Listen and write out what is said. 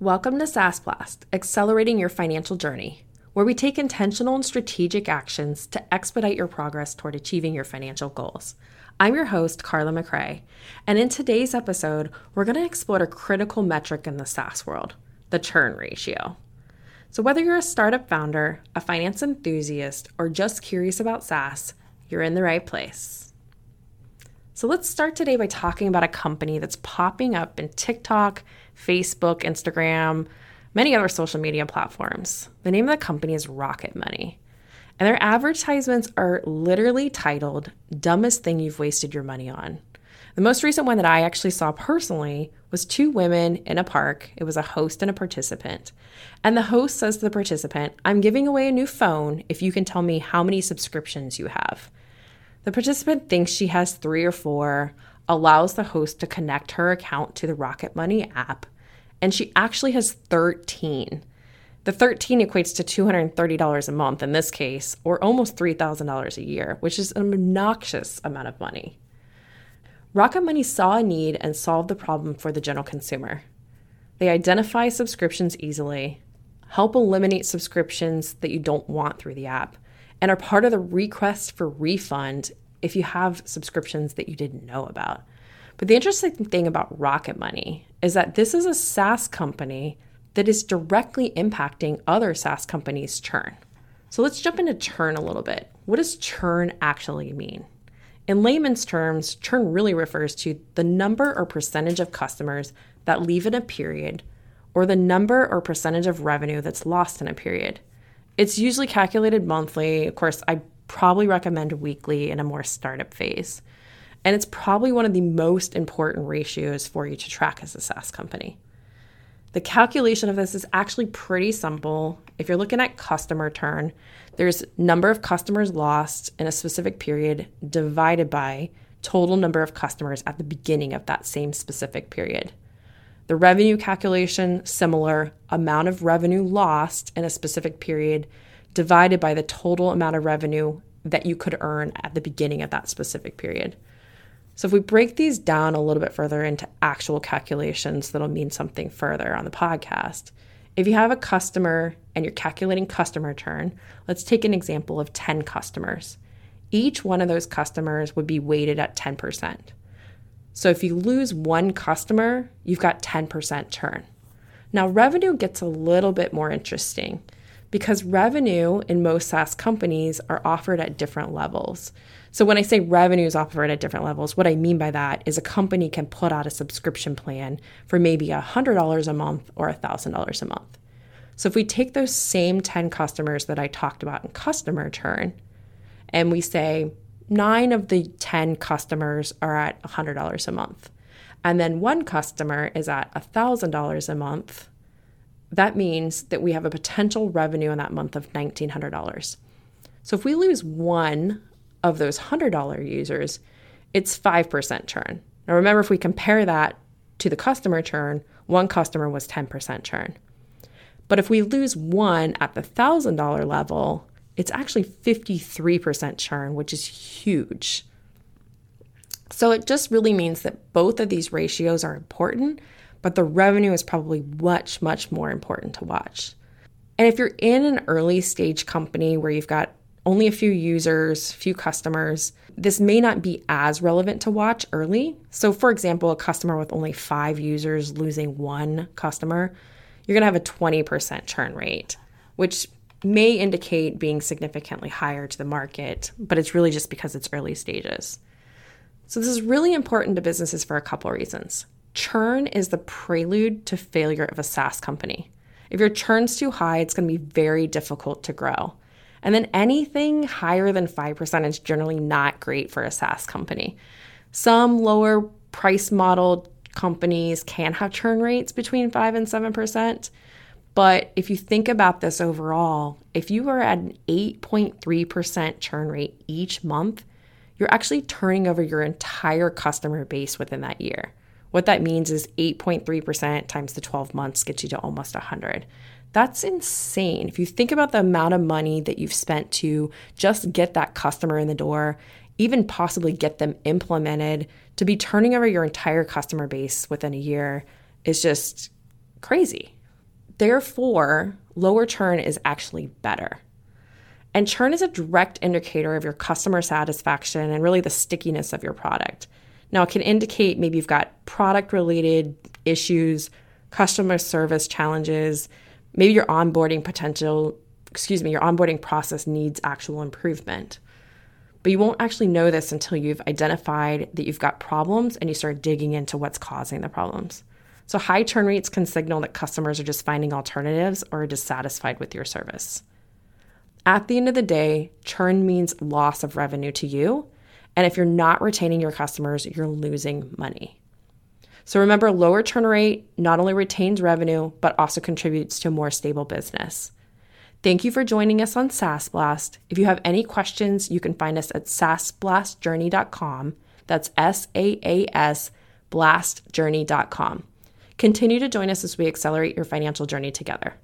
Welcome to SaaS Blast, accelerating your financial journey, where we take intentional and strategic actions to expedite your progress toward achieving your financial goals. I'm your host, Carla McRae, and in today's episode, we're going to explore a critical metric in the SaaS world, the churn ratio. So whether you're a startup founder, a finance enthusiast, or just curious about SaaS, you're in the right place. So let's start today by talking about a company that's popping up in TikTok, Facebook, Instagram, many other social media platforms. The name of the company is Rocket Money, and their advertisements are literally titled, "Dumbest Thing You've Wasted Your Money On." The most recent one that I actually saw personally was two women in a park. It was a host and a participant. And the host says to the participant, "I'm giving away a new phone if you can tell me how many subscriptions you have." The participant thinks she has 3 or 4, allows the host to connect her account to the Rocket Money app, and she actually has 13. The 13 equates to $230 a month in this case, or almost $3,000 a year, which is an obnoxious amount of money. Rocket Money saw a need and solved the problem for the general consumer. They identify subscriptions easily, help eliminate subscriptions that you don't want through the app, and are part of the request for refund if you have subscriptions that you didn't know about. But the interesting thing about Rocket Money is that this is a SaaS company that is directly impacting other SaaS companies' churn. So let's jump into churn a little bit. What does churn actually mean? In layman's terms, churn really refers to the number or percentage of customers that leave in a period, or the number or percentage of revenue that's lost in a period. It's usually calculated monthly. Of course, I probably recommend weekly in a more startup phase. And it's probably one of the most important ratios for you to track as a SaaS company. The calculation of this is actually pretty simple. If you're looking at customer churn, there's number of customers lost in a specific period divided by total number of customers at the beginning of that same specific period. The revenue calculation, similar, amount of revenue lost in a specific period divided by the total amount of revenue that you could earn at the beginning of that specific period. So if we break these down a little bit further into actual calculations, that'll mean something further on the podcast. If you have a customer and you're calculating customer churn, let's take an example of 10 customers. Each one of those customers would be weighted at 10%. So if you lose one customer, you've got 10% churn. Now revenue gets a little bit more interesting because revenue in most SaaS companies are offered at different levels. So when I say revenue is offered at different levels, what I mean by that is a company can put out a subscription plan for maybe $100 a month or $1,000 a month. So if we take those same 10 customers that I talked about in customer churn, and we say 9 of the 10 customers are at $100 a month, and then one customer is at $1,000 a month, that means that we have a potential revenue in that month of $1,900. So if we lose one of those $100 users, it's 5% churn. Now remember, if we compare that to the customer churn, one customer was 10% churn. But if we lose one at the $1,000 level, it's actually 53% churn, which is huge. So it just really means that both of these ratios are important, but the revenue is probably much, much more important to watch. And if you're in an early stage company where you've got only a few users, few customers, this may not be as relevant to watch early. So for example, a customer with only 5 users losing one customer, you're gonna have a 20% churn rate, which may indicate being significantly higher to the market, but it's really just because it's early stages. So this is really important to businesses for a couple reasons. Churn is the prelude to failure of a SaaS company. If your churn's too high, it's going to be very difficult to grow. And then anything higher than 5% is generally not great for a SaaS company. Some lower price model companies can have churn rates between 5 and 7%. But if you think about this overall, if you are at an 8.3% churn rate each month, you're actually turning over your entire customer base within that year. What that means is 8.3% times the 12 months gets you to almost 100. That's insane. If you think about the amount of money that you've spent to just get that customer in the door, even possibly get them implemented, to be turning over your entire customer base within a year is just crazy. Therefore, lower churn is actually better. And churn is a direct indicator of your customer satisfaction and really the stickiness of your product. Now, it can indicate maybe you've got product-related issues, customer service challenges, maybe your onboarding process needs actual improvement. But you won't actually know this until you've identified that you've got problems and you start digging into what's causing the problems. So high churn rates can signal that customers are just finding alternatives or are dissatisfied with your service. At the end of the day, churn means loss of revenue to you. And if you're not retaining your customers, you're losing money. So remember, lower churn rate not only retains revenue, but also contributes to a more stable business. Thank you for joining us on SaaS Blast. If you have any questions, you can find us at sasblastjourney.com. That's SaaS blastjourney.com. Continue to join us as we accelerate your financial journey together.